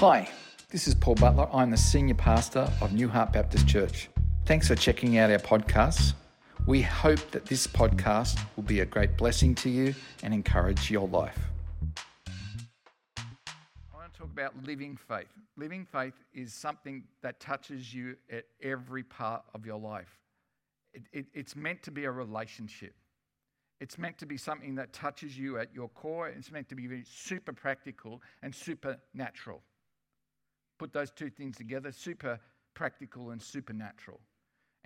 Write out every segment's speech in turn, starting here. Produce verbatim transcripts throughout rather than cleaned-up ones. Hi, this is Paul Butler. I'm the Senior Pastor of New Heart Baptist Church. Thanks for checking out our podcasts. We hope that this podcast will be a great blessing to you and encourage your life. I want to talk about living faith. Living faith is something that touches you at every part of your life. It, it, it's meant to be a relationship. It's meant to be something that touches you at your core. It's meant to be super practical and supernatural. Put those two things together, super practical and supernatural.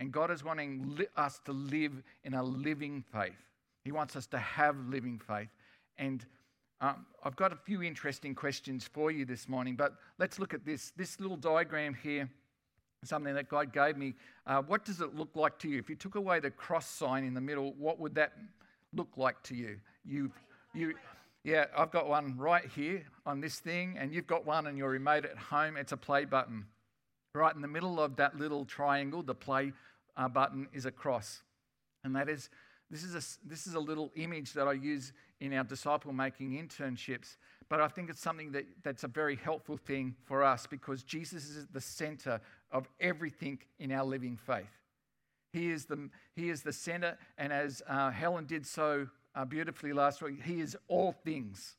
And God is wanting li- us to live in a living faith. He wants us to have living faith. And um, I've got a few interesting questions for you this morning, but let's look at this. This little diagram here, something that God gave me. Uh, what does it look like to you? If you took away the cross sign in the middle, what would that look like to you? You, you, yeah, I've got one right here on this thing, and you've got one on your remote at home. It's a play button. Right in the middle of that little triangle, the play uh, button is a cross, and that is this is a this is a little image that I use in our disciple making internships. But I think it's something that, that's a very helpful thing for us because Jesus is at the centre of everything in our living faith. He is the he is the centre, and as uh, Helen did so uh, beautifully last week, he is all things.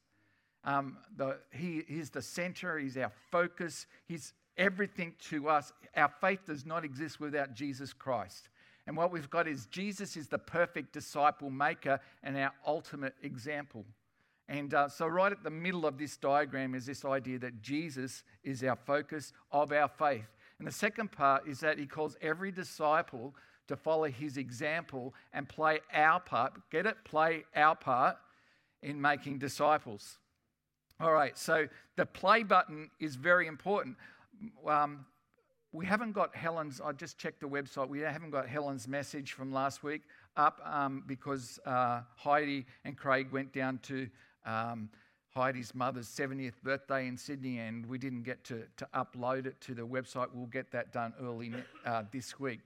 Um, the, he is the centre. He's our focus. He's everything to us. Our faith does not exist without Jesus Christ. And what we've got is Jesus is the perfect disciple maker and our ultimate example. And uh, so right at the middle of this diagram is this idea that Jesus is our focus of our faith. And the second part is that he calls every disciple to follow his example and play our part. Get it? Play our part in making disciples. All right, so the play button is very important. Um, we haven't got Helen's, I just checked the website, we haven't got Helen's message from last week up um, because uh, Heidi and Craig went down to um, Heidi's mother's seventieth birthday in Sydney and we didn't get to, to upload it to the website. We'll get that done early uh, this week.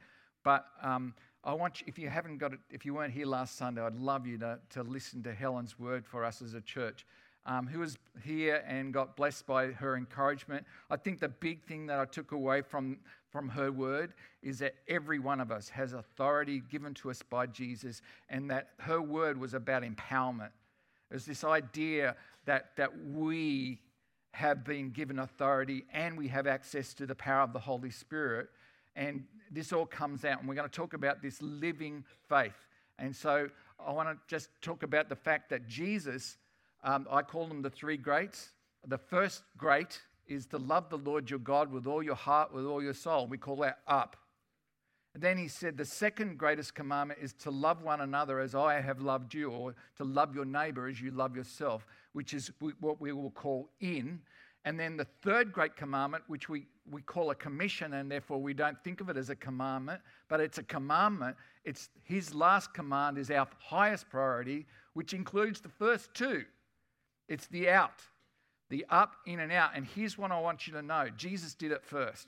But um, I want you, if you haven't got it, if you weren't here last Sunday, I'd love you to, to listen to Helen's word for us as a church. Um, who was here and got blessed by her encouragement. I think the big thing that I took away from, from her word is that every one of us has authority given to us by Jesus, and that her word was about empowerment. It was this idea that, that we have been given authority and we have access to the power of the Holy Spirit, and this all comes out, and we're going to talk about this living faith. And so I want to just talk about the fact that Jesus... Um, I call them the three greats. The first great is to love the Lord your God with all your heart, with all your soul. We call that up. And then he said the second greatest commandment is to love one another as I have loved you, or to love your neighbor as you love yourself, which is what we will call in. And then the third great commandment, which we, we call a commission, and therefore we don't think of it as a commandment, but it's a commandment. It's his last command is our highest priority, which includes the first two. It's the out, the up, in and out. And here's what I want you to know. Jesus did it first.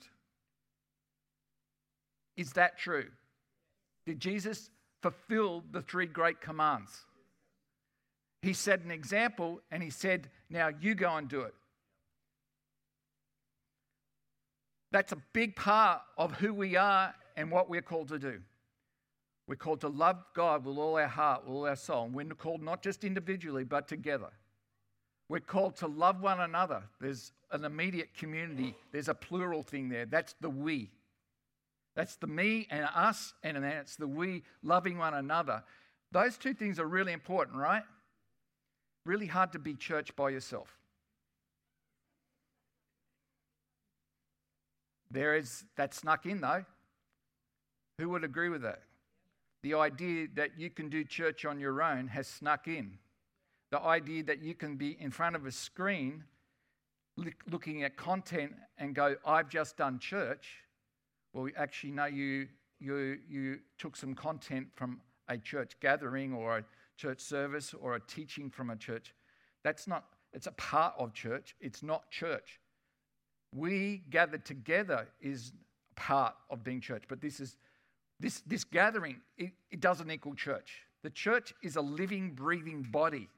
Is that true? Did Jesus fulfill the three great commands? He set an example and he said, now you go and do it. That's a big part of who we are and what we're called to do. We're called to love God with all our heart, with all our soul. And we're called not just individually, but together. We're called to love one another. There's an immediate community. There's a plural thing there. That's the we. That's the me and us, and then it's the we loving one another. Those two things are really important, right? Really hard to be church by yourself. There is that snuck in, though. Who would agree with that? The idea that you can do church on your own has snuck in. The idea that you can be in front of a screen looking at content and go, I've just done church. Well, actually, no, you you you took some content from a church gathering or a church service or a teaching from a church. That's not, it's a part of church. It's not church. We gathered together is part of being church, but this is this this gathering, it, it doesn't equal church. The church is a living, breathing body.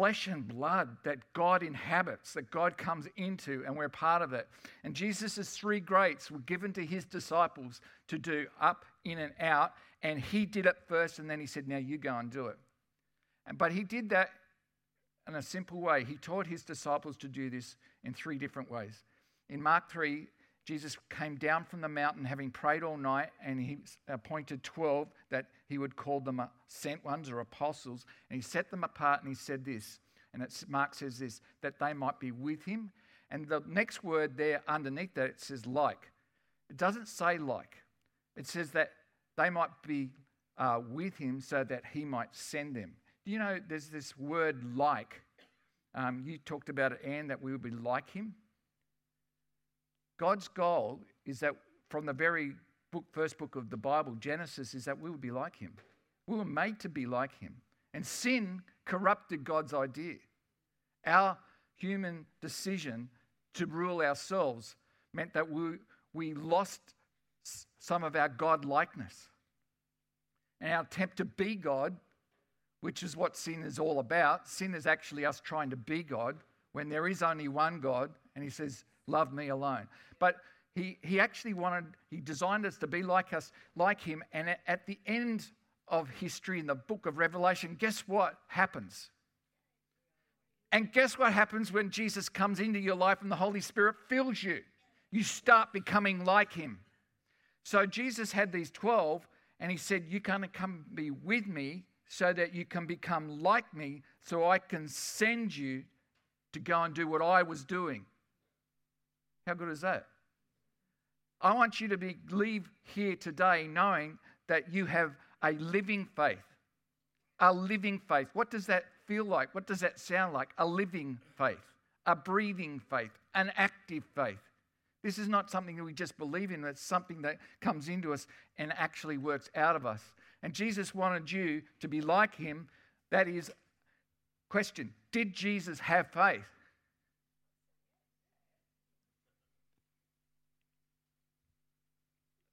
flesh and blood that God inhabits, that God comes into, and we're part of it. And Jesus' three greats were given to his disciples to do up, in, and out. And he did it first, and then he said, now you go and do it. And, but he did that in a simple way. He taught his disciples to do this in three different ways. In Mark three, Jesus came down from the mountain having prayed all night, and he appointed twelve that he would call them sent ones or apostles, and he set them apart and he said this, and it's, Mark says this, that they might be with him. And the next word there underneath that, it says like. It doesn't say like. It says that they might be uh, with him so that he might send them. Do you know there's this word like? Um, you talked about it, Anne, that we would be like him. God's goal is that from the very book, first book of the Bible, Genesis, is that we would be like him. We were made to be like him. And sin corrupted God's idea. Our human decision to rule ourselves meant that we, we lost some of our God-likeness. And our attempt to be God, which is what sin is all about, sin is actually us trying to be God when there is only one God, and he says, love me alone. But he he actually wanted, he designed us to be like us, like him. And at the end of history in the book of Revelation, guess what happens? And guess what happens when Jesus comes into your life and the Holy Spirit fills you? You start becoming like him. So Jesus had these twelve and he said, you're going to come be with me so that you can become like me, so I can send you to go and do what I was doing. How good is that? I want you to be, leave here today knowing that you have a living faith. A living faith. What does that feel like? What does that sound like? A living faith. A breathing faith. An active faith. This is not something that we just believe in. It's something that comes into us and actually works out of us. And Jesus wanted you to be like him. That is, question, did Jesus have faith?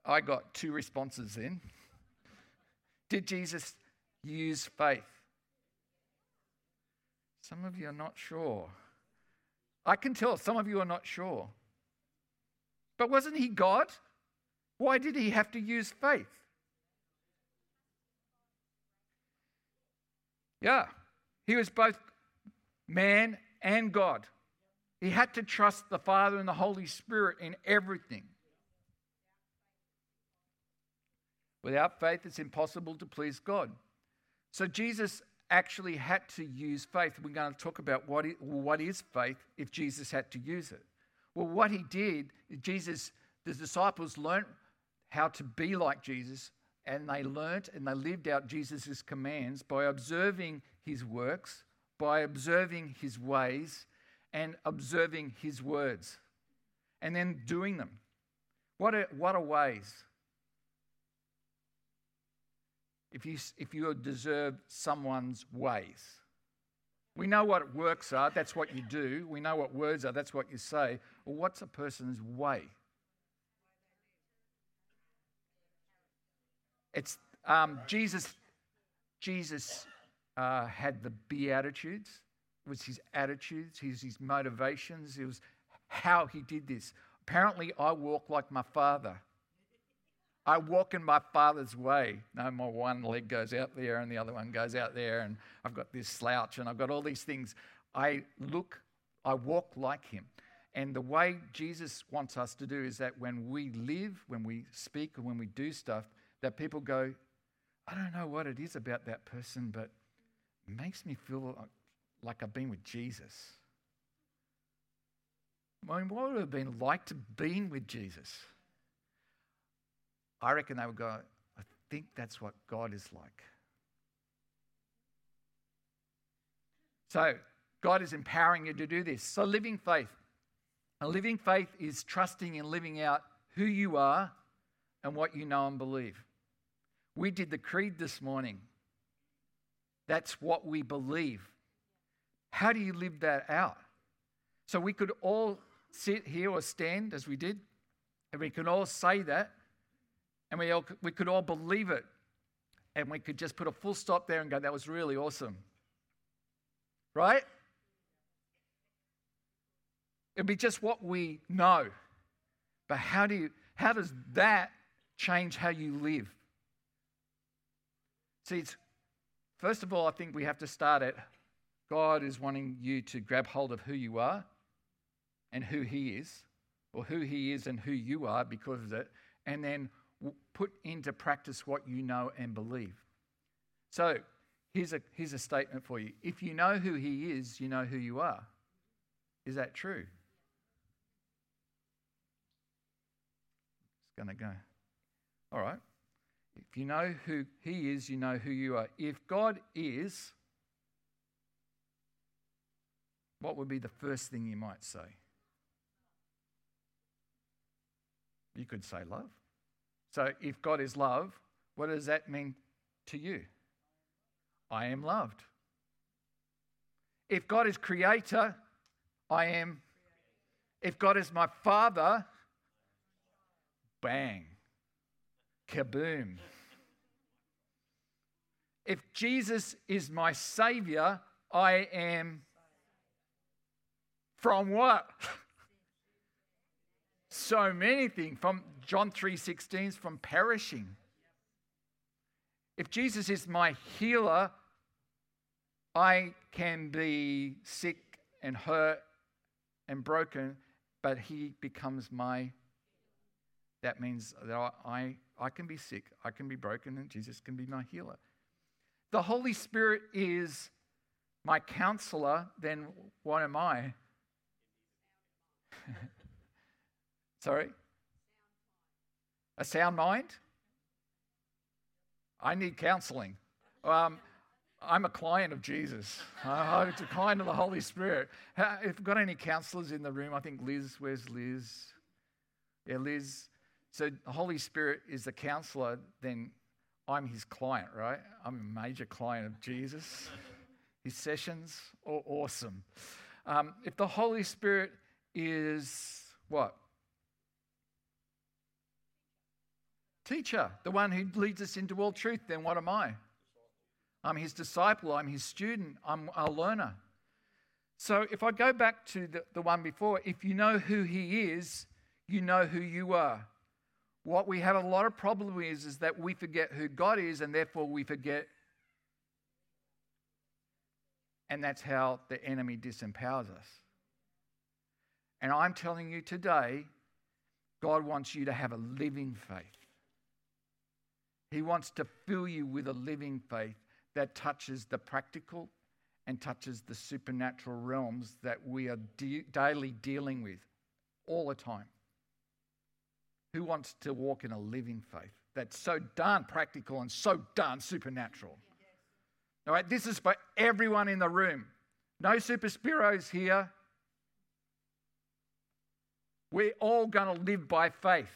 I got two responses then. Did Jesus use faith? Some of you are not sure. I can tell some of you are not sure. But wasn't he God? Why did he have to use faith? Yeah, he was both man and God. He had to trust the Father and the Holy Spirit in everything. Without faith, it's impossible to please God. So Jesus actually had to use faith. We're going to talk about what is, what is faith if Jesus had to use it. Well, what he did, Jesus, the disciples learned how to be like Jesus, and they learned and they lived out Jesus' commands by observing his works, by observing his ways, and observing his words, and then doing them. What are, what are ways? If you if you deserve someone's ways. We know what works are, that's what you do. We know what words are, that's what you say. Well, what's a person's way? It's um, Jesus, Jesus uh, had the Beatitudes. It was his attitudes, his, his motivations. It was how he did this. Apparently, I walk like my Father. I walk in my Father's way. No, my one leg goes out there and the other one goes out there and I've got this slouch and I've got all these things. I look, I walk like him. And the way Jesus wants us to do is that when we live, when we speak, or when we do stuff, that people go, I don't know what it is about that person, but it makes me feel like I've been with Jesus. I mean, what would it have been like to be with Jesus? I reckon they would go, I think that's what God is like. So God is empowering you to do this. So living faith. A living faith is trusting and living out who you are and what you know and believe. We did the creed this morning. That's what we believe. How do you live that out? So we could all sit here or stand as we did, and we could all say that. And we all, we could all believe it. And we could just put a full stop there and go, that was really awesome. right? It'd be just what we know. But how do you, how does that change how you live? See, it's, first of all, I think we have to start at God is wanting you to grab hold of who you are and who He is, or who He is and who you are because of it, and then put into practice what you know and believe. So here's a, here's a statement for you. If you know who He is, you know who you are. Is that true? It's going to go. All right. If you know who He is, you know who you are. If God is, what would be the first thing you might say? You could say love. So if God is love, what does that mean to you? I am loved. If God is creator, I am. If God is my Father, bang, kaboom. If Jesus is my Savior, I am from what? So many things. From John three sixteen, from perishing. If Jesus is my healer, I can be sick and hurt and broken, but He becomes my, that means that I, I can be sick, I can be broken, and Jesus can be my healer. The Holy Spirit is my counselor, then what am I? Sorry? A sound mind? I need counseling. Um, I'm a client of Jesus. I'm a client of the Holy Spirit. If we've got any counselors in the room, I think Liz, where's Liz? Yeah, Liz. So the Holy Spirit is the counselor, then I'm His client, right? I'm a major client of Jesus. His sessions are awesome. Um, if the Holy Spirit is what? Teacher, the one who leads us into all truth, then what am I? I'm His disciple, I'm His student, I'm a learner. So if I go back to the, the one before, if you know who He is, you know who you are. What we have a lot of problem with is, is that we forget who God is, and therefore we forget. And that's how the enemy disempowers us. And I'm telling you today, God wants you to have a living faith. He wants to fill you with a living faith that touches the practical and touches the supernatural realms that we are de- daily dealing with all the time. Who wants to walk in a living faith that's so darn practical and so darn supernatural? All right, this is for everyone in the room. No super spiros here. We're all going to live by faith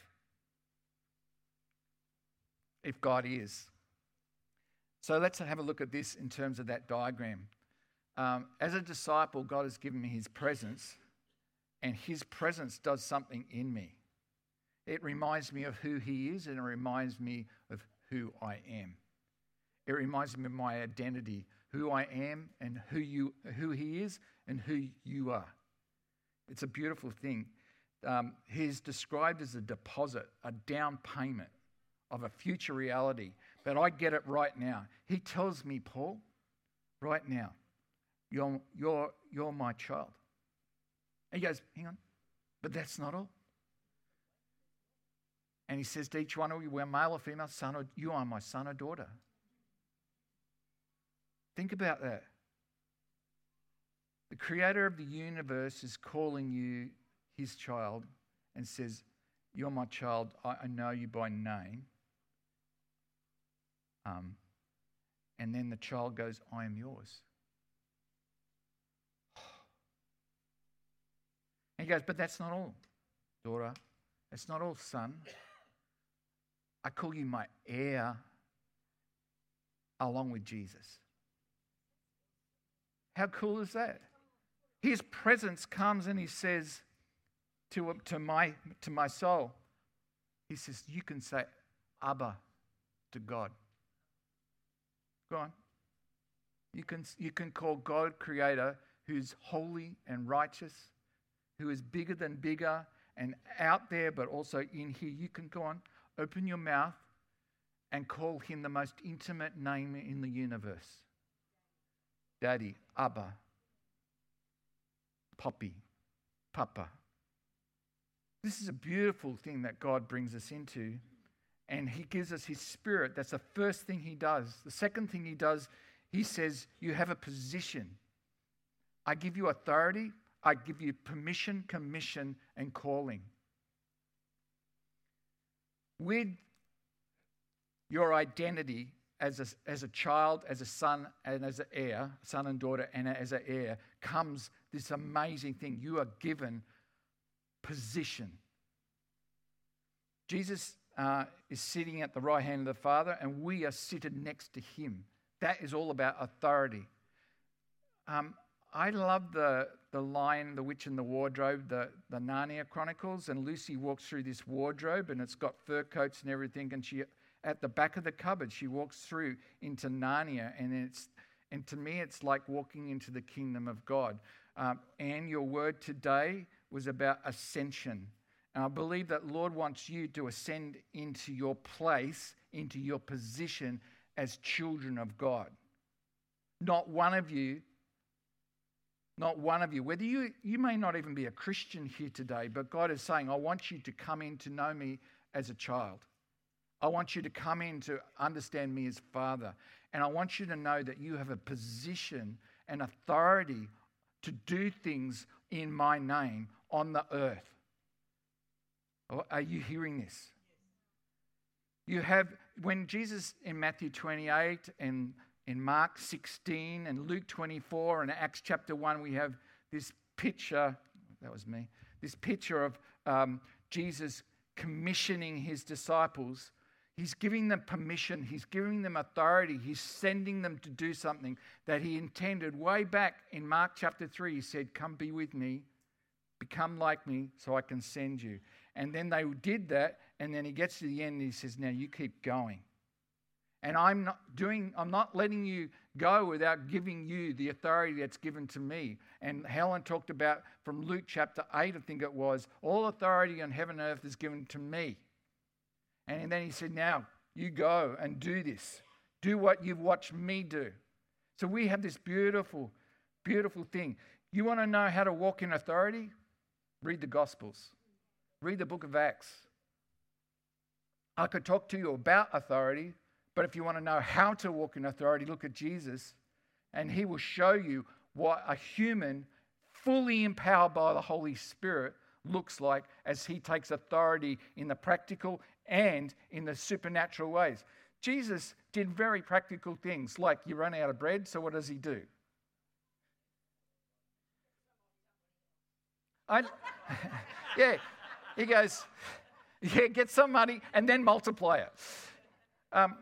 if God is. So let's have a look at this in terms of that diagram. Um, as a disciple, God has given me His presence, and His presence does something in me. It reminds me of who He is, and it reminds me of who I am. It reminds me of my identity, who I am and who you, who He is and who you are. It's a beautiful thing. Um, he's described as a deposit, a down payment of a future reality. But I get it right now. He tells me, Paul, right now, you're, you're, you're my child. And he goes, hang on, but that's not all. And He says to each one of you, we're male or female, son or you are my son or daughter. Think about that. The creator of the universe is calling you His child and says, you're my child, I, I know you by name. Um, and then the child goes, I am yours. And he goes, but that's not all, daughter. That's not all, son. I call you my heir along with Jesus. How cool is that? His presence comes and He says to, to, my, to my soul, He says, you can say Abba to God. Go on. You can, you can call God Creator, who's holy and righteous, who is bigger than bigger and out there, but also in here. You can go on, open your mouth and call him the most intimate name in the universe. Daddy, Abba, Poppy, Papa. This is a beautiful thing that God brings us into, and he gives us his Spirit. That's the first thing he does. The second thing he does, he says, you have a position. I give you authority, I give you permission, commission, and calling. With your identity as a, as a child, as a son, and as an heir, son and daughter, and as an heir, comes this amazing thing. You are given position. Jesus uh, is sitting at the right hand of the Father, and we are seated next to him. That is all about authority. Um, I love the the Lion, the Witch, and the Wardrobe, the, the Narnia Chronicles, and Lucy walks through this wardrobe, and it's got fur coats and everything, and she, at the back of the cupboard, she walks through into Narnia, and it's and to me, it's like walking into the kingdom of God. Um, and your word today was about ascension. And I believe that Lord wants you to ascend into your place, into your position as children of God. Not one of you, not one of you, whether you, you may not even be a Christian here today, but God is saying, I want you to come in to know me as a child. I want you to come in to understand me as Father. And I want you to know that you have a position and authority to do things in my name on the earth. Are you hearing this? You have, when Jesus in Matthew twenty-eight and in Mark sixteen and Luke twenty-four and Acts chapter one, we have this picture, that was me, this picture of um, Jesus commissioning his disciples. He's giving them permission. He's giving them authority. He's sending them to do something that he intended way back in Mark chapter three. He said, come be with me, become like me so I can send you. And then they did that. And then he gets to the end and he says, now you keep going. And I'm not doing, I'm not letting you go without giving you the authority that's given to me. And Helen talked about from Luke chapter eight, I think it was, all authority on heaven and earth is given to me. And then he said, now you go and do this. Do what you've watched me do. So we have this beautiful, beautiful thing. You want to know how to walk in authority? Read the Gospels. Read the book of Acts. I could talk to you about authority, but if you want to know how to walk in authority, look at Jesus, and he will show you what a human fully empowered by the Holy Spirit looks like as he takes authority in the practical and in the supernatural ways. Jesus did very practical things, like you run out of bread, so what does he do? I, yeah, he goes, yeah, get some money and then multiply it. Um,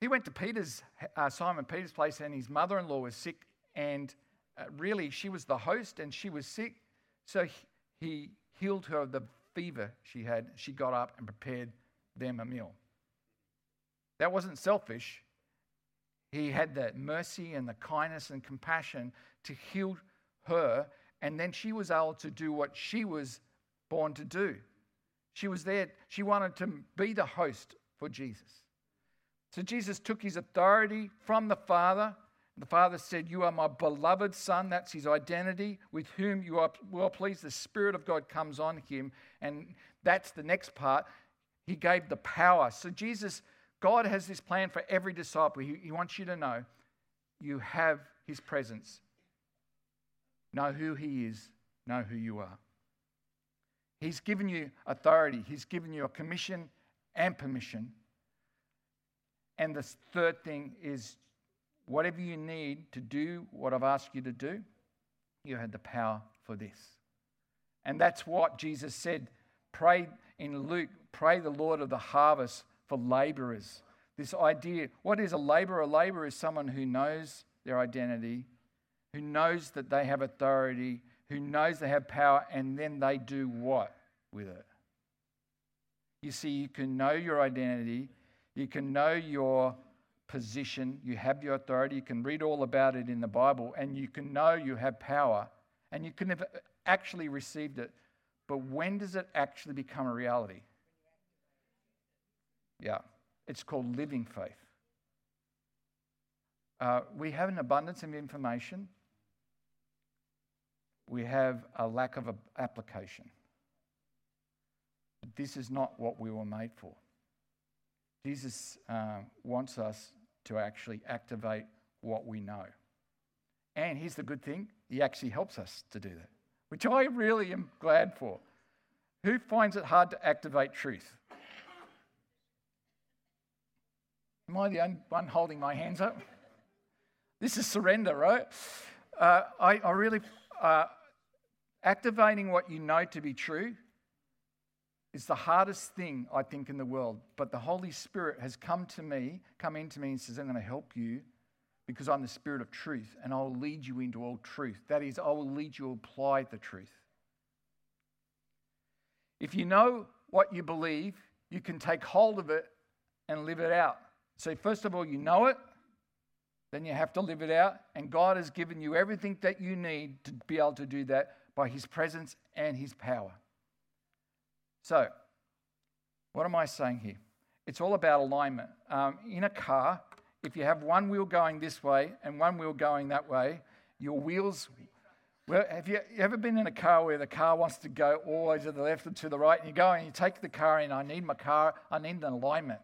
he went to Peter's, uh, Simon Peter's place, and his mother-in-law was sick, and uh, really she was the host and she was sick, so he, he healed her of the fever she had. She got up and prepared them a meal. That wasn't selfish. He had that mercy and the kindness and compassion to heal her, and then she was able to do what she was born to do. She was there. She wanted to be the host for Jesus. So Jesus took his authority from the Father. The Father said, you are my beloved Son. That's his identity, with whom you are well pleased. The Spirit of God comes on him. And that's the next part. He gave the power. So Jesus, God has this plan for every disciple. He, he wants you to know you have his presence. Know who he is. Know who you are. He's given you authority. He's given you a commission and permission. And the third thing is, whatever you need to do what I've asked you to do, you had the power for this. And that's what Jesus said. Pray in Luke, pray the Lord of the harvest for laborers. This idea, what is a laborer? A laborer is someone who knows their identity, who knows that they have authority, who knows they have power, and then they do what with it? You see, you can know your identity, you can know your position, you have your authority, you can read all about it in the Bible, and you can know you have power, and you can have actually received it. But when does it actually become a reality? Yeah, it's called living faith. Uh, we have an abundance of information. We have a lack of application. But this is not what we were made for. Jesus uh, wants us to actually activate what we know. And here's the good thing, he actually helps us to do that, which I really am glad for. Who finds it hard to activate truth? Am I the only one holding my hands up? This is surrender, right? Uh, I, I really... Uh, activating what you know to be true is the hardest thing, I think, in the world. But the Holy Spirit has come to me, come into me and says, I'm going to help you because I'm the Spirit of truth and I'll lead you into all truth. That is, I will lead you to apply the truth. If you know what you believe, you can take hold of it and live it out. So first of all, you know it. Then you have to live it out. And God has given you everything that you need to be able to do that by his presence and his power. So, what am I saying here? It's all about alignment. Um, in a car, if you have one wheel going this way and one wheel going that way, your wheels... Well, have you ever been in a car where the car wants to go always to the left and to the right, and you go and you take the car in, I need my car, I need an alignment.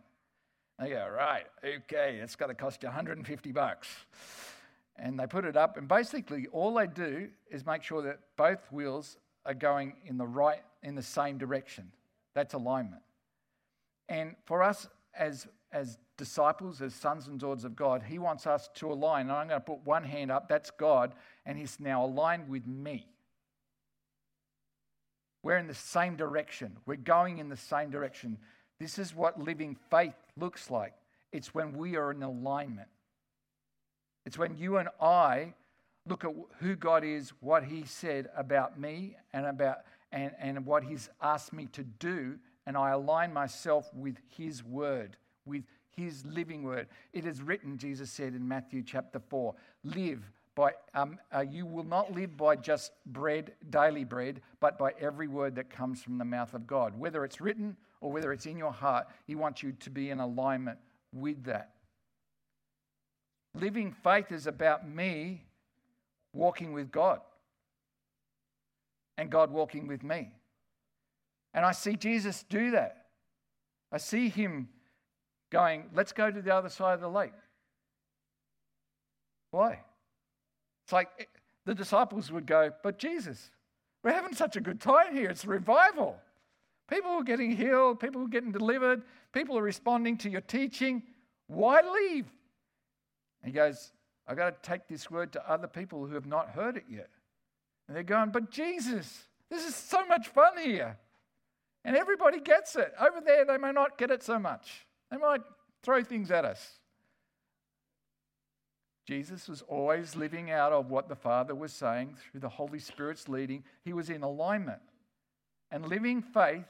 They go, right, okay, it's going to cost you one hundred fifty bucks. And they put it up, and basically all they do is make sure that both wheels are going in the right, in the same direction. That's alignment. And for us as, as disciples, as sons and daughters of God, he wants us to align. And I'm going to put one hand up, that's God, and he's now aligned with me. We're in the same direction. We're going in the same direction. This is what living faith looks like. It's when we are in alignment. It's when you and I look at who God is, what he said about me and about and, and what he's asked me to do, and I align myself with his word, with his living word. It is written, Jesus said in Matthew chapter four, live by, um, uh, you will not live by just bread, daily bread, but by every word that comes from the mouth of God. Whether it's written or whether it's in your heart, he wants you to be in alignment with that. Living faith is about me walking with God and God walking with me. And I see Jesus do that. I see him going, let's go to the other side of the lake. Why? It's like the disciples would go, but Jesus, we're having such a good time here. It's revival. People are getting healed. People are getting delivered. People are responding to your teaching. Why leave? And he goes, I've got to take this word to other people who have not heard it yet. And they're going, but Jesus, this is so much fun here. And everybody gets it. Over there, they may not get it so much. They might throw things at us. Jesus was always living out of what the Father was saying through the Holy Spirit's leading. He was in alignment. And living faith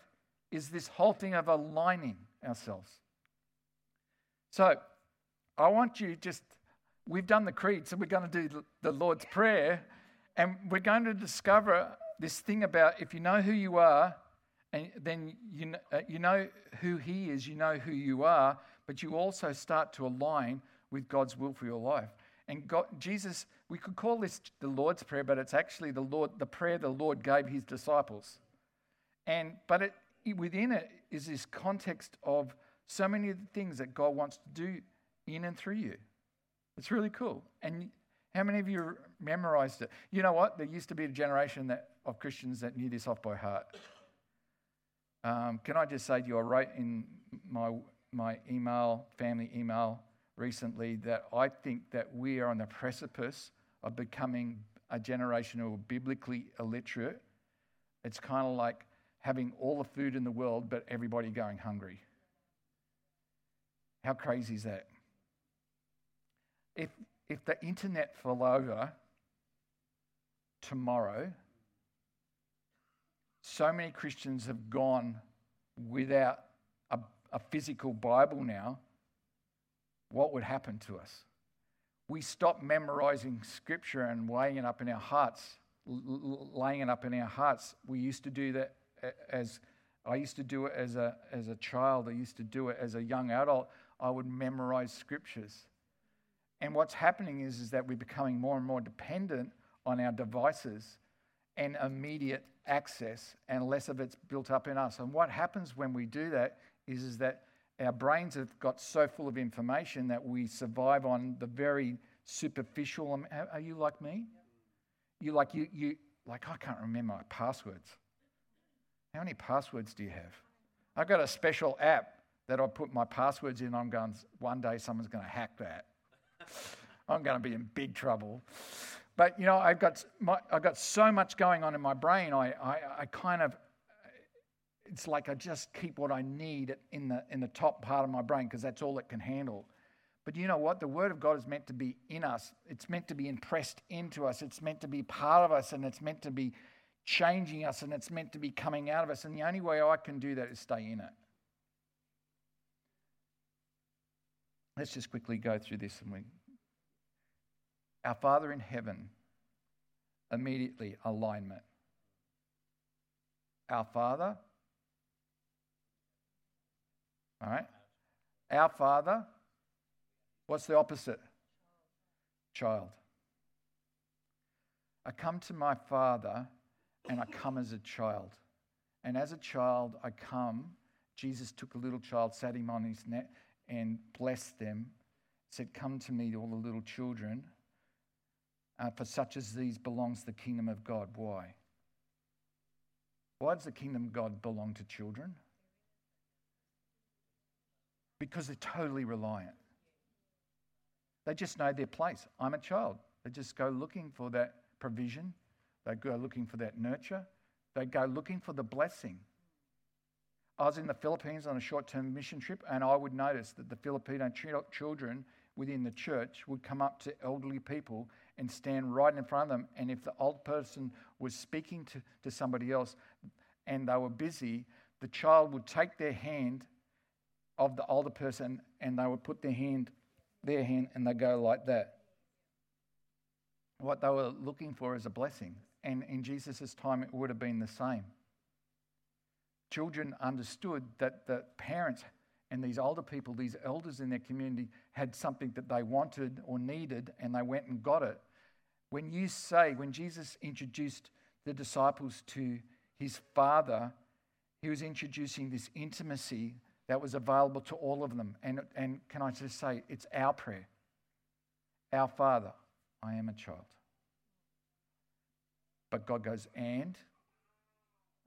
is this whole thing of aligning ourselves. So I want you just, we've done the creed, so we're going to do the Lord's Prayer, and we're going to discover this thing about if you know who you are, and then you, uh, you know who he is, you know who you are, but you also start to align with God's will for your life. And God, Jesus, we could call this the Lord's Prayer, but it's actually the Lord, the prayer the Lord gave his disciples. And but it, it, within it is this context of so many of the things that God wants to do in and through you. It's really cool. And how many of you memorized it? You know what? There used to be a generation that, of Christians that knew this off by heart. Um, can I just say to you, I wrote in my my email, family email recently, that I think that we are on the precipice of becoming a generation who are biblically illiterate. It's kind of like having all the food in the world, but everybody going hungry. How crazy is that? If if the internet fell over tomorrow, so many Christians have gone without a, a physical Bible now. what would happen to us. We stop memorizing scripture and weighing it up in our hearts, laying it up in our hearts. We used to do that as, I used to do it as a, as a child. I used to do it as a young adult. I would memorize scriptures. And what's happening is, is that we're becoming more and more dependent on our devices and immediate access, and less of it's built up in us. And what happens when we do that is, is that our brains have got so full of information that we survive on the very superficial. Are you like me? You like you you like I can't remember my passwords. How many passwords do you have? I've got a special app that I put my passwords in. I'm going, one day someone's going to hack that. I'm going to be in big trouble. But, you know, I've got my, I've got so much going on in my brain, I, I, I kind of, it's like I just keep what I need in the, in the top part of my brain because that's all it can handle. But you know what? The Word of God is meant to be in us. It's meant to be impressed into us. It's meant to be part of us, and it's meant to be changing us, and it's meant to be coming out of us. And the only way I can do that is stay in it. Let's just quickly go through this and we... Our Father in heaven, immediately alignment. Our Father, all right? Our Father, what's the opposite? Child. I come to my Father and I come as a child. And as a child, I come. Jesus took a little child, sat him on his neck and blessed them, said, "Come to me, all the little children. Uh, for such as these belongs the kingdom of God." Why? Why does the kingdom of God belong to children? Because they're totally reliant. They just know their place. I'm a child. They just go looking for that provision. They go looking for that nurture. They go looking for the blessing. I was in the Philippines on a short-term mission trip, and I would notice that the Filipino children within the church would come up to elderly people and stand right in front of them. And if the old person was speaking to, to somebody else and they were busy, the child would take their hand of the older person and they would put their hand, their hand, and they go like that. What they were looking for is a blessing. And in Jesus' time, it would have been the same. Children understood that the parents and these older people, these elders in their community, had something that they wanted or needed, and they went and got it. When you say, when Jesus introduced the disciples to his Father, he was introducing this intimacy that was available to all of them. And, and can I just say, it's our prayer. Our Father, I am a child. But God goes, and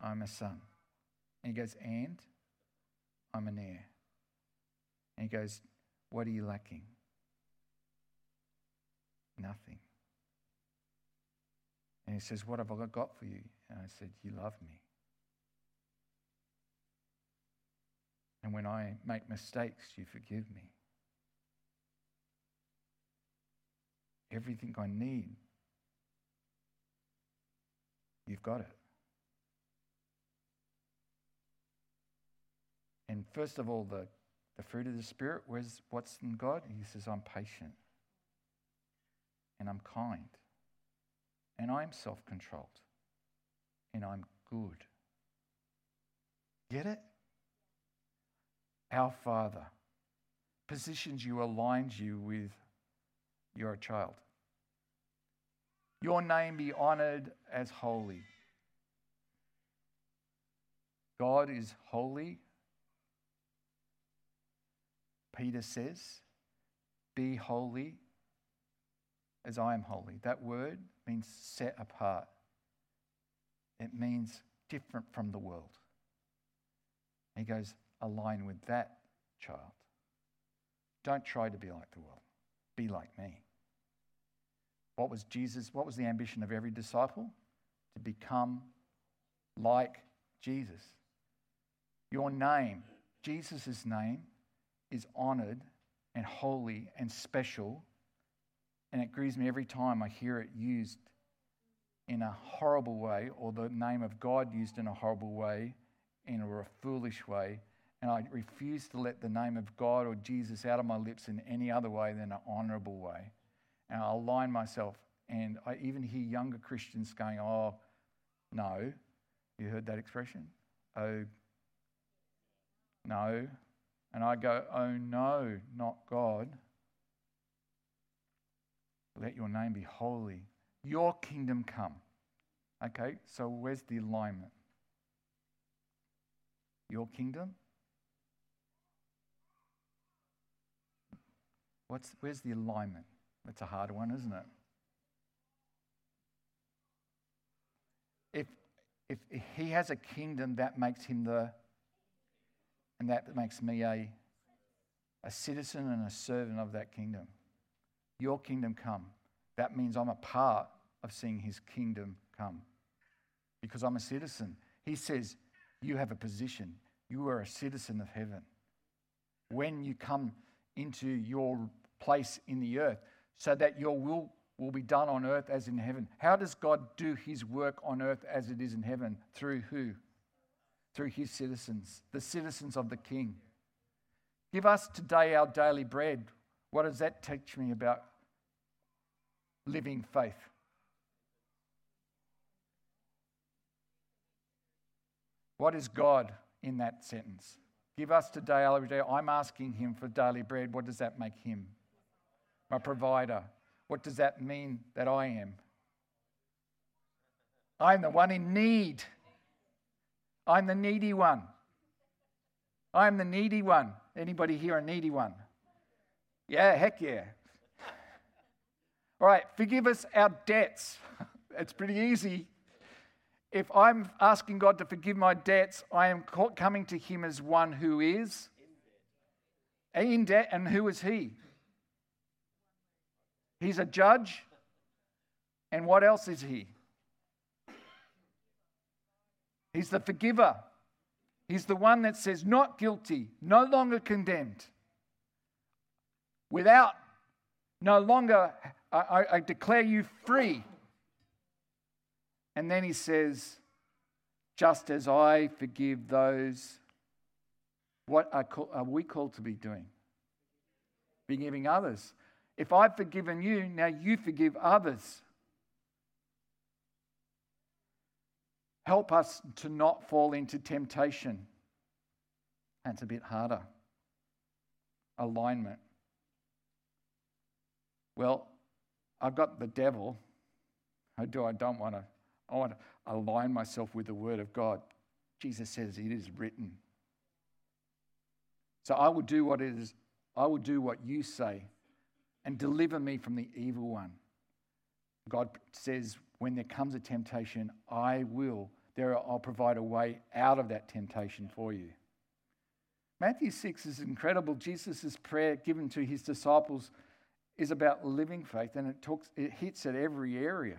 I'm a son. And he goes, and I'm an heir. And he goes, what are you lacking? Nothing. And he says, what have I got for you? And I said, you love me. And when I make mistakes, you forgive me. Everything I need, you've got it. And first of all, the The fruit of the Spirit, where's what's in God? He says, I'm patient and I'm kind and I'm self-controlled and I'm good. Get it? Our Father positions you, aligns you with you're a child. Your name be honored as holy. God is holy. Peter says, be holy as I am holy. That word means set apart. It means different from the world. And he goes, align with that, child. Don't try to be like the world. Be like me. What was Jesus, what was the ambition of every disciple? To become like Jesus. Your name, Jesus' name, is honoured and holy and special, and it grieves me every time I hear it used in a horrible way, or the name of God used in a horrible way, in a foolish way, and I refuse to let the name of God or Jesus out of my lips in any other way than an honourable way. And I align myself. And I even hear younger Christians going, oh, no. You heard that expression? Oh, no. And I go, oh, no, not God. Let your name be holy. Your kingdom come. Okay, so where's the alignment? Your kingdom? What's where's the alignment? That's a hard one, isn't it? If if he has a kingdom, that makes him the, and that makes me a, a citizen and a servant of that kingdom. Your kingdom come. That means I'm a part of seeing his kingdom come because I'm a citizen. He says, you have a position. You are a citizen of heaven. When you come into your place in the earth, so that your will will be done on earth as in heaven. How does God do his work on earth as it is in heaven? Through who? Through his citizens, the citizens of the King. Give us today our daily bread. What does that teach me about living faith? What is God in that sentence? Give us today, I'm asking him for daily bread. What does that make him? My provider. What does that mean that I am? I'm the one in need. I'm the needy one. I'm the needy one. Anybody here a needy one? Yeah, heck yeah. All right, forgive us our debts. It's pretty easy. If I'm asking God to forgive my debts, I am coming to him as one who is in debt. And who is he? He's a judge. And what else is he? He's the forgiver. He's the one that says, not guilty, no longer condemned. Without, no longer, I, I declare you free. And then he says, just as I forgive those, what are, call, are we called to be doing? Forgiving others. If I've forgiven you, now you forgive others. Help us to not fall into temptation. That's a bit harder. Alignment. Well, I've got the devil. I do. I don't want to. I want to align myself with the word of God. Jesus says it is written. So I will do what it is. I will do what you say and deliver me from the evil one. God says when there comes a temptation, I will. There I'll provide a way out of that temptation for you. Matthew six is incredible. Jesus' prayer given to his disciples is about living faith, and it talks. It hits at every area.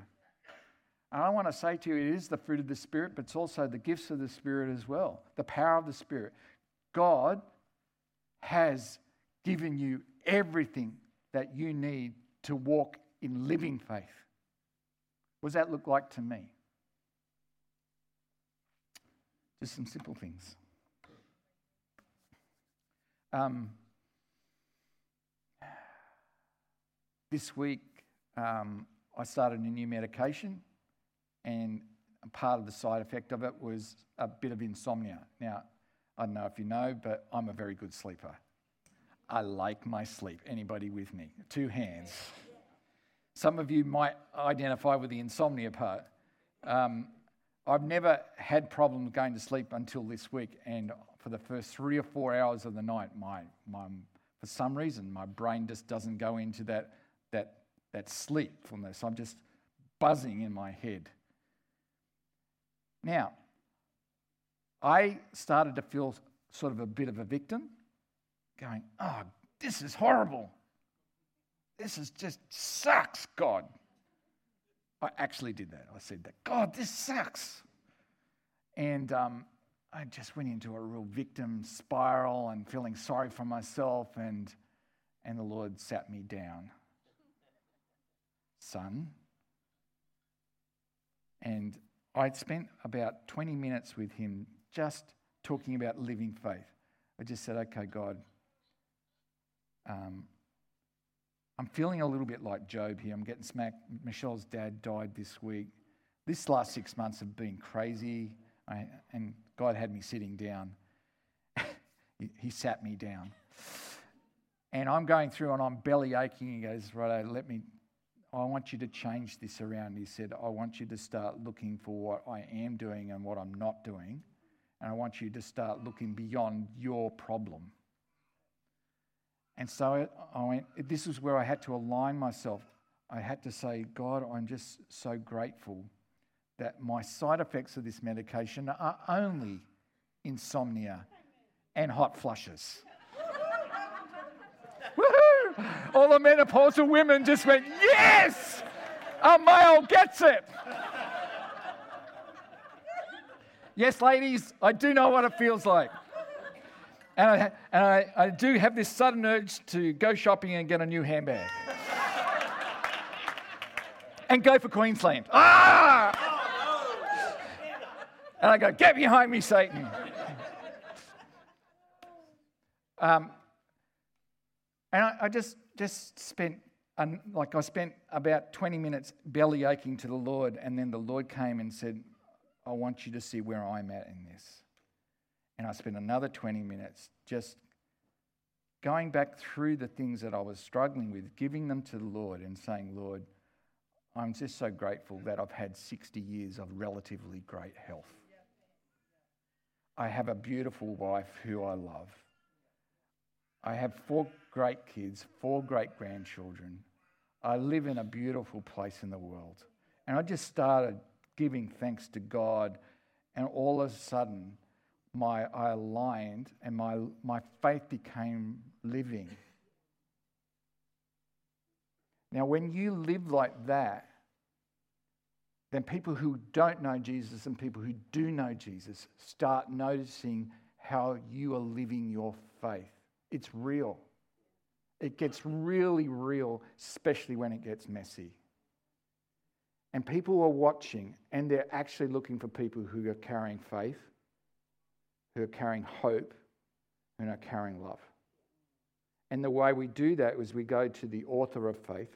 And I want to say to you, it is the fruit of the Spirit, but it's also the gifts of the Spirit as well, the power of the Spirit. God has given you everything that you need to walk in living faith. What does that look like to me? Just some simple things. Um, this week, um, I started a new medication. And part of the side effect of it was a bit of insomnia. Now, I don't know if you know, but I'm a very good sleeper. I like my sleep. Anybody with me? Two hands. Some of you might identify with the insomnia part. Um, I've never had problems going to sleep until this week. And for the first three or four hours of the night, my, my for some reason, my brain just doesn't go into that that that sleep from this. I'm just buzzing in my head. Now, I started to feel sort of a bit of a victim, going, oh, this is horrible. This is just sucks, God. I actually did that. I said that, God, this sucks. And um, I just went into a real victim spiral and feeling sorry for myself, and and the Lord sat me down. Son. And I'd spent about twenty minutes with him just talking about living faith. I just said, okay, God, um, I'm feeling a little bit like Job here. I'm getting smacked. Michelle's dad died this week. This last six months have been crazy. I, and God had me sitting down. he, he sat me down. And I'm going through and I'm belly aching. He goes, right, let me, I want you to change this around. He said, I want you to start looking for what I am doing and what I'm not doing. And I want you to start looking beyond your problem. And so I went, this is where I had to align myself. I had to say, God, I'm just so grateful that my side effects of this medication are only insomnia and hot flushes. Woohoo! All the menopausal women just went, yes! A male gets it! Yes, ladies, I do know what it feels like. And I and I, I do have this sudden urge to go shopping and get a new handbag. And go for Queensland. Ah! Oh, no. And I go, get behind me, Satan. um, and I, I just just spent, um, like I spent about twenty minutes belly aching to the Lord. And then the Lord came and said, I want you to see where I'm at in this. And I spent another twenty minutes just going back through the things that I was struggling with, giving them to the Lord and saying, Lord, I'm just so grateful that I've had sixty years of relatively great health. I have a beautiful wife who I love. I have four great kids, four great grandchildren. I live in a beautiful place in the world. And I just started giving thanks to God, and all of a sudden, My I aligned and my my faith became living. Now, when you live like that, then people who don't know Jesus and people who do know Jesus start noticing how you are living your faith. It's real. It gets really real, especially when it gets messy. And people are watching, and they're actually looking for people who are carrying faith, who are carrying hope, and are carrying love. And the way we do that is we go to the author of faith,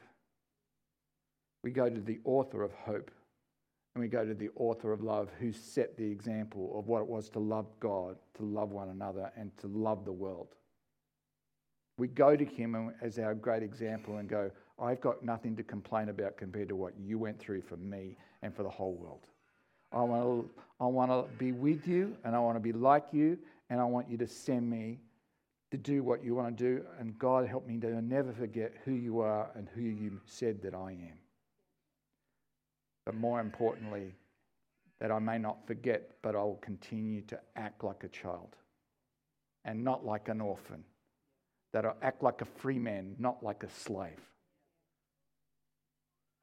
we go to the author of hope, and we go to the author of love, who set the example of what it was to love God, to love one another, and to love the world. We go to him as our great example and go, I've got nothing to complain about compared to what you went through for me and for the whole world. I want to I want to be with you, and I want to be like you, and I want you to send me to do what you want to do, and God, help me to never forget who you are and who you said that I am. But more importantly, that I may not forget, but I will continue to act like a child and not like an orphan, that I act like a free man, not like a slave.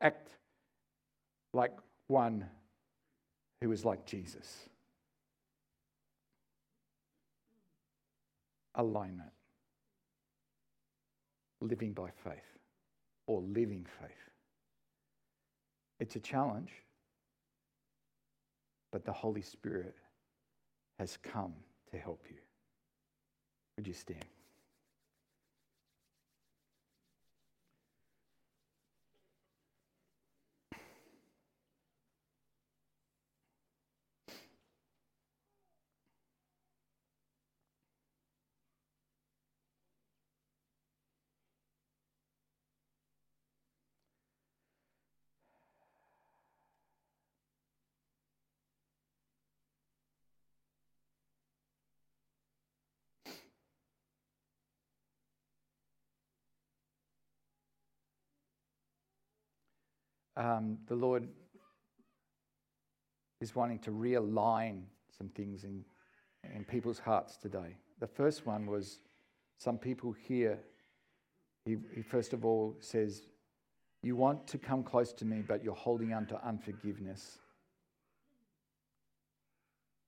Act like one who was like Jesus. Alignment. Living by faith, or living faith. It's a challenge, but the Holy Spirit has come to help you. Would you stand? Um, the Lord is wanting to realign some things in, in people's hearts today. The first one was some people here, he, he first of all says, you want to come close to me, but you're holding on to unforgiveness.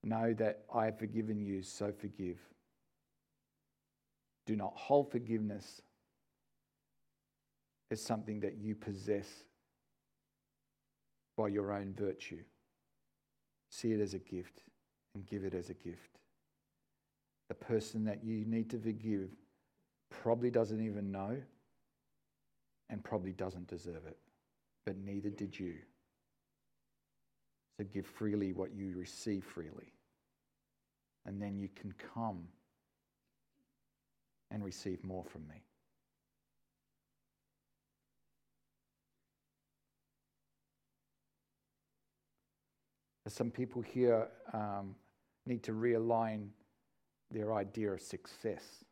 Know that I have forgiven you, so forgive. Do not hold forgiveness as something that you possess by your own virtue. See it as a gift and give it as a gift. the person that you need to forgive probably doesn't even know and probably doesn't deserve it, but neither did you. So give freely what you receive freely, and then you can come and receive more from me. Some people here um, need to realign their idea of success.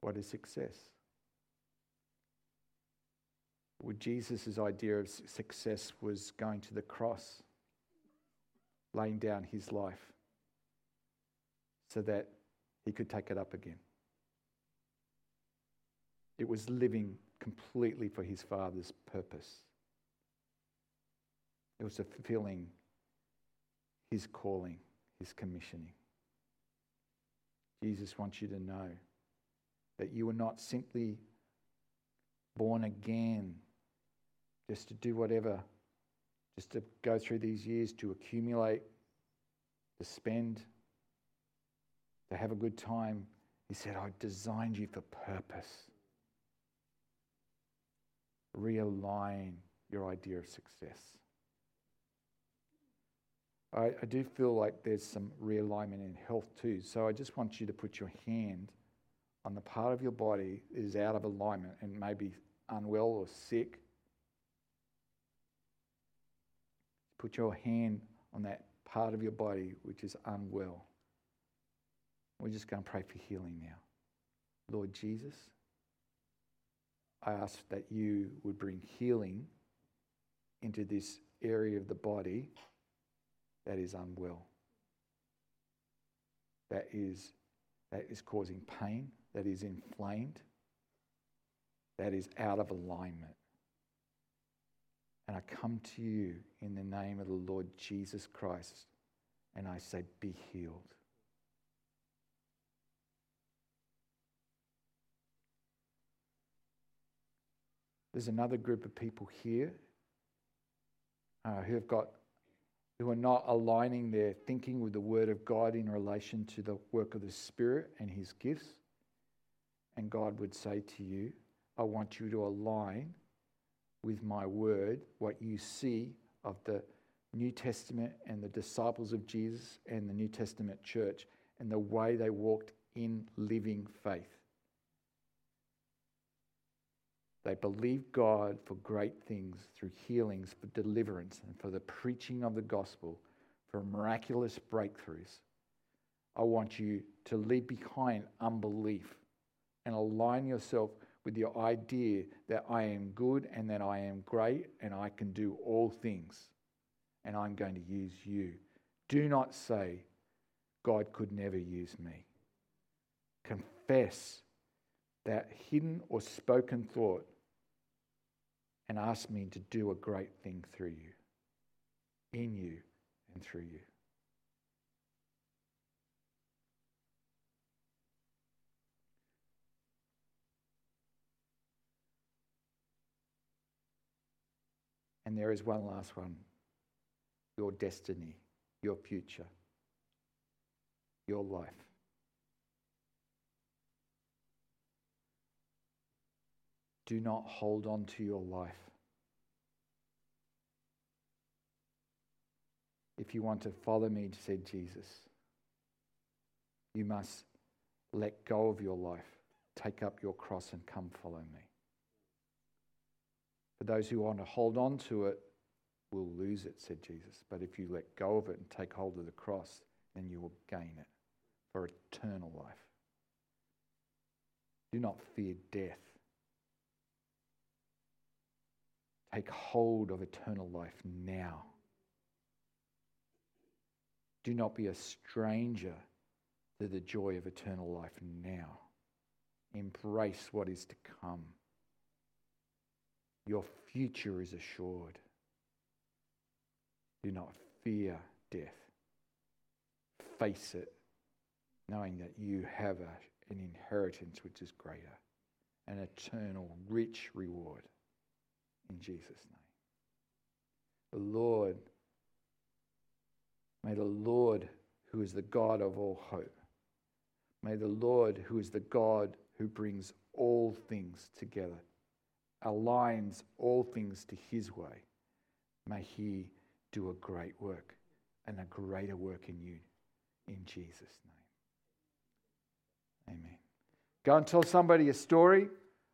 What is success? Well, Jesus' idea of success was going to the cross, laying down his life so that he could take it up again. It was living completely for his Father's purpose. It was fulfilling his calling, his commissioning. Jesus wants you to know that you were not simply born again just to do whatever, just to go through these years, to accumulate, to spend, to have a good time. He said, I designed you for purpose. Realign your idea of success. I, I do feel like there's some realignment in health too. So I just want you to put your hand on the part of your body that is out of alignment and maybe unwell or sick. Put your hand on that part of your body which is unwell. We're just going to pray for healing now. Lord Jesus, I ask that you would bring healing into this area of the body that is unwell, that is that is causing pain, that is inflamed, that is out of alignment. And I come to you in the name of the Lord Jesus Christ, and I say, be healed. There's another group of people here uh, who have got who are not aligning their thinking with the Word of God in relation to the work of the Spirit and his gifts. And God would say to you, I want you to align with my Word, what you see of the New Testament and the disciples of Jesus and the New Testament church and the way they walked in living faith. They believed God for great things through healings, for deliverance, and for the preaching of the gospel, for miraculous breakthroughs. I want you to leave behind unbelief and align yourself with your idea that I am good and that I am great and I can do all things and I'm going to use you. Do not say, God could never use me. Confess that hidden or spoken thought and ask me to do a great thing through you, in you and through you. And there is one last one. Your destiny, your future, your life. Do not hold on to your life. If you want to follow me, said Jesus, you must let go of your life, take up your cross and come follow me. For those who want to hold on to it will lose it, said Jesus. But if you let go of it and take hold of the cross, then you will gain it for eternal life. Do not fear death. Take hold of eternal life now. Do not be a stranger to the joy of eternal life now. Embrace what is to come. Your future is assured. Do not fear death. Face it, knowing that you have a, an inheritance which is greater, an eternal rich reward. In Jesus' name. The Lord, may the Lord, who is the God of all hope, May the Lord, who is the God who brings all things together, aligns all things to his way, may he do a great work and a greater work in you. In Jesus' name. Amen. Go and tell somebody a story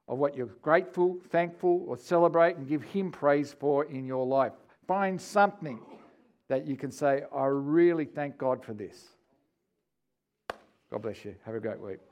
of what you're grateful, thankful, or celebrate and give him praise for in your life. Find something that you can say, I really thank God for this. God bless you. Have a great week.